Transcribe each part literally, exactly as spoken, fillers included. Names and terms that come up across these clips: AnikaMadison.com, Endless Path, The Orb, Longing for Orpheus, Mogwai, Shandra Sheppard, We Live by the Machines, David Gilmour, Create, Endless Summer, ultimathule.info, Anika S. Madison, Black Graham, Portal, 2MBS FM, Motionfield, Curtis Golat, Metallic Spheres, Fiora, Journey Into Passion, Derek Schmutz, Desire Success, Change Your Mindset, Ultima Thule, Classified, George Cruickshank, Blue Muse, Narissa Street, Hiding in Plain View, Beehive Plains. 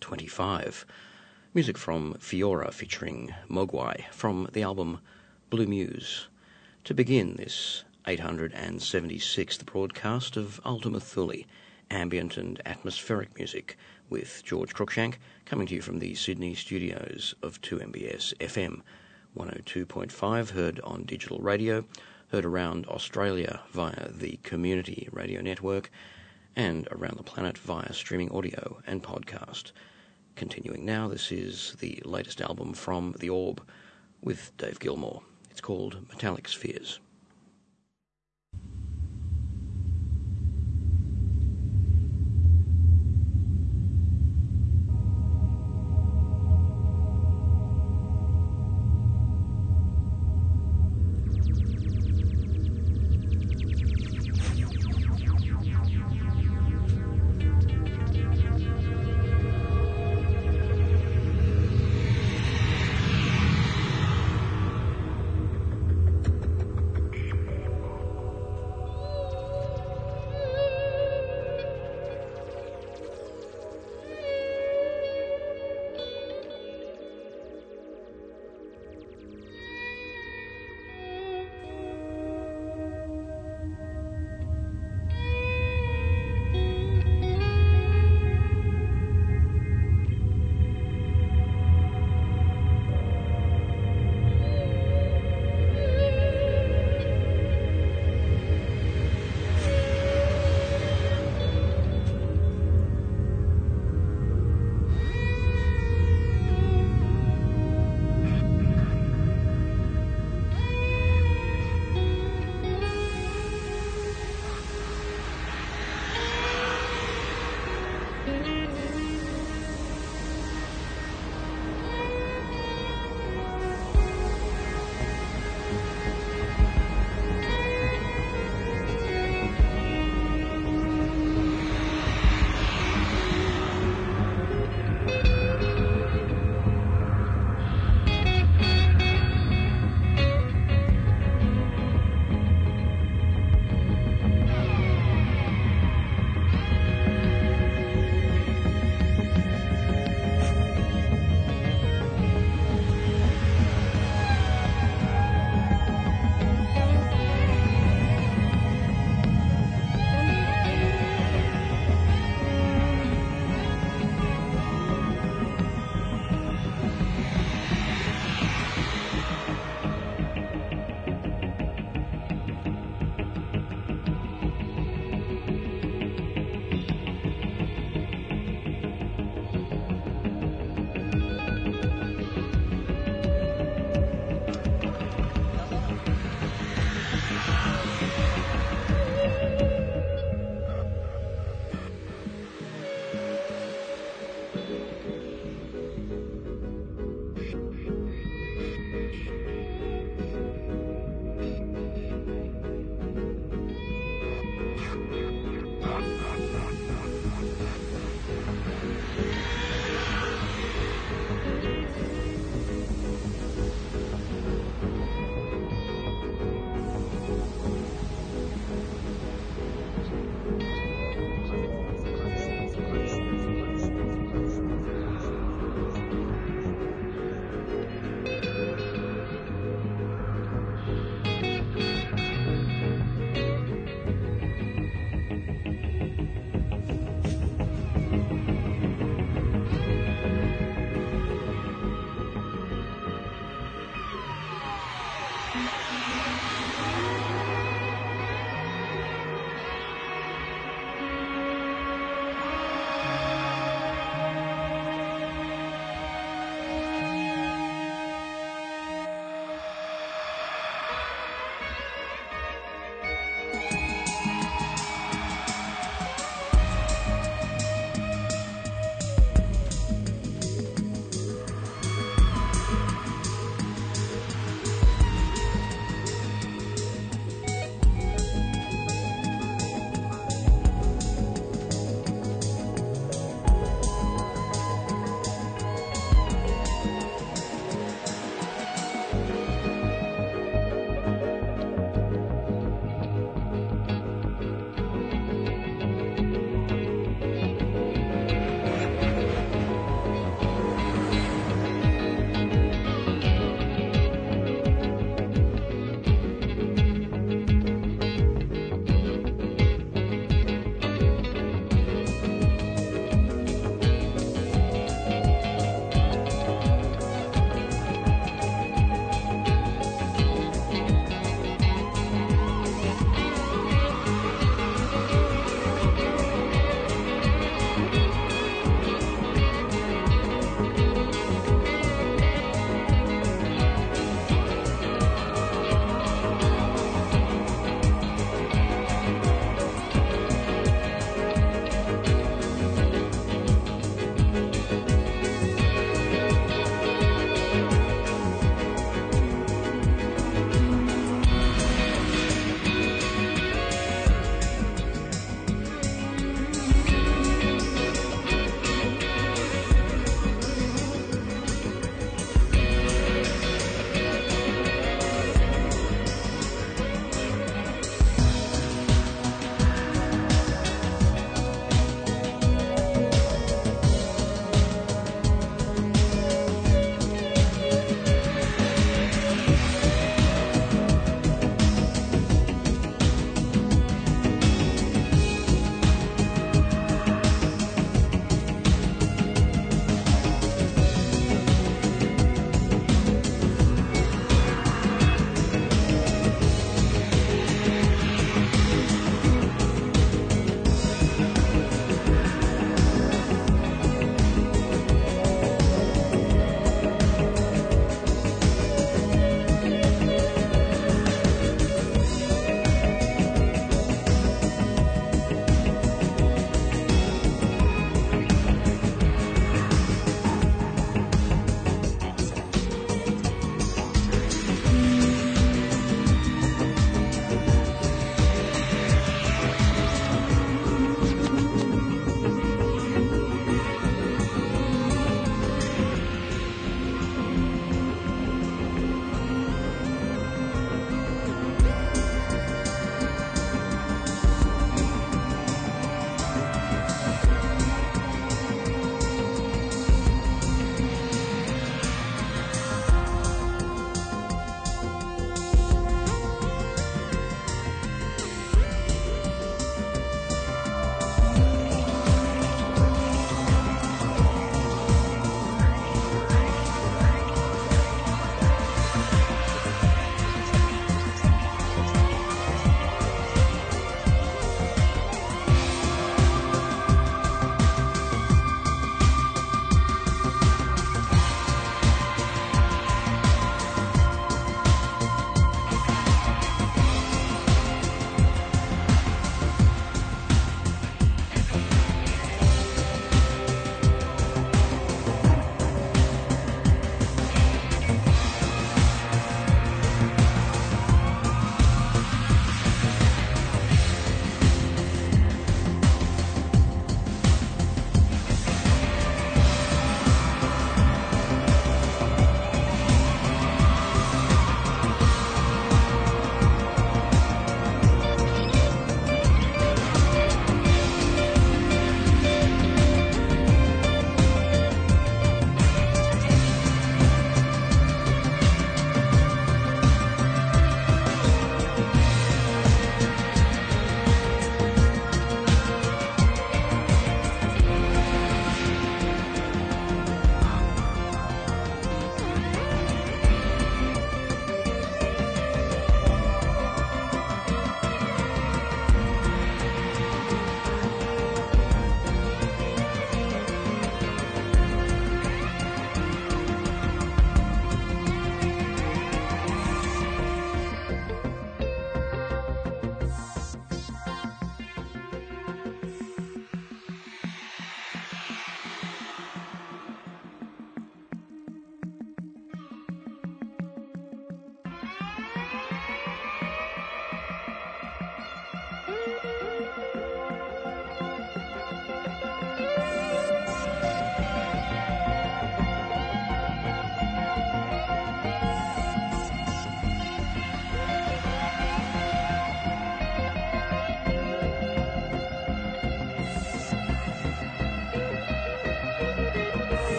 twenty-five. Music from Fiora featuring Mogwai from the album Blue Muse. To begin this eight hundred seventy-sixth broadcast of Ultima Thule, ambient and atmospheric music with George Cruickshank, coming to you from the Sydney studios of two M B S F M, one oh two point five, heard on digital radio, heard around Australia via the Community Radio Network, and around the planet via streaming audio and podcast. Continuing now, this is the latest album from The Orb with Dave Gilmour. It's called Metallic Spheres.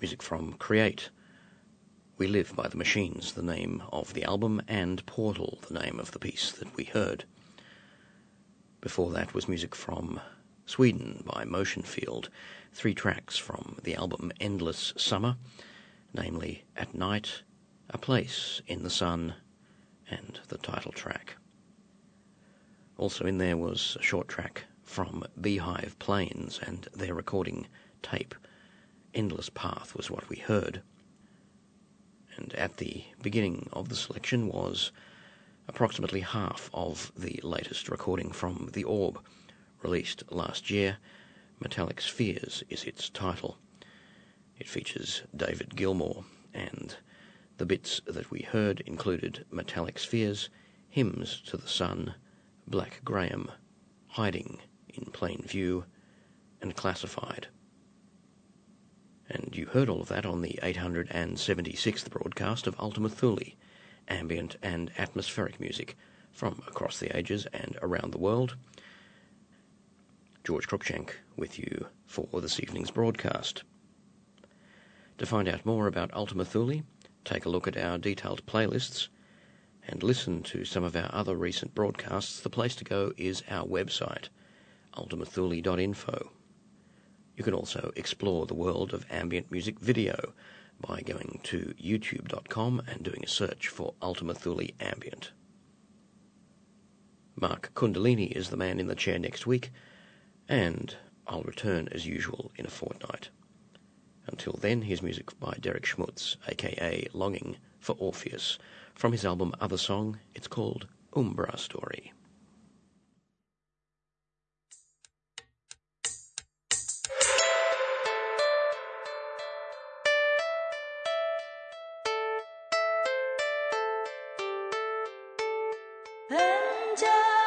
music from Create, We Live by the Machines, the name of the album, and Portal, the name of the piece that we heard. Before that was music from Sweden by Motionfield, three tracks from the album Endless Summer, namely At Night, A Place in the Sun, and the title track. Also in there was a short track from Beehive Plains and their recording tape. Endless Path was what we heard. And at the beginning of the selection was approximately half of the latest recording from The Orb, released last year. Metallic Spheres is its title. It features David Gilmour, and the bits that we heard included Metallic Spheres, Hymns to the Sun, Black Graham, Hiding in Plain View, and Classified. And you heard all of that on the eight hundred seventy-sixth broadcast of Ultima Thule, ambient and atmospheric music from across the ages and around the world. George Cruickshank with you for this evening's broadcast. To find out more about Ultima Thule, take a look at our detailed playlists and listen to some of our other recent broadcasts. The place to go is our website, ultimathule dot info. You can also explore the world of ambient music video by going to youtube dot com and doing a search for Ultima Thule Ambient. Mark Kundalini is the man in the chair next week, and I'll return as usual in a fortnight. Until then, here's music by Derek Schmutz, aka Longing for Orpheus, from his album Other Song. It's called Umbra Story. And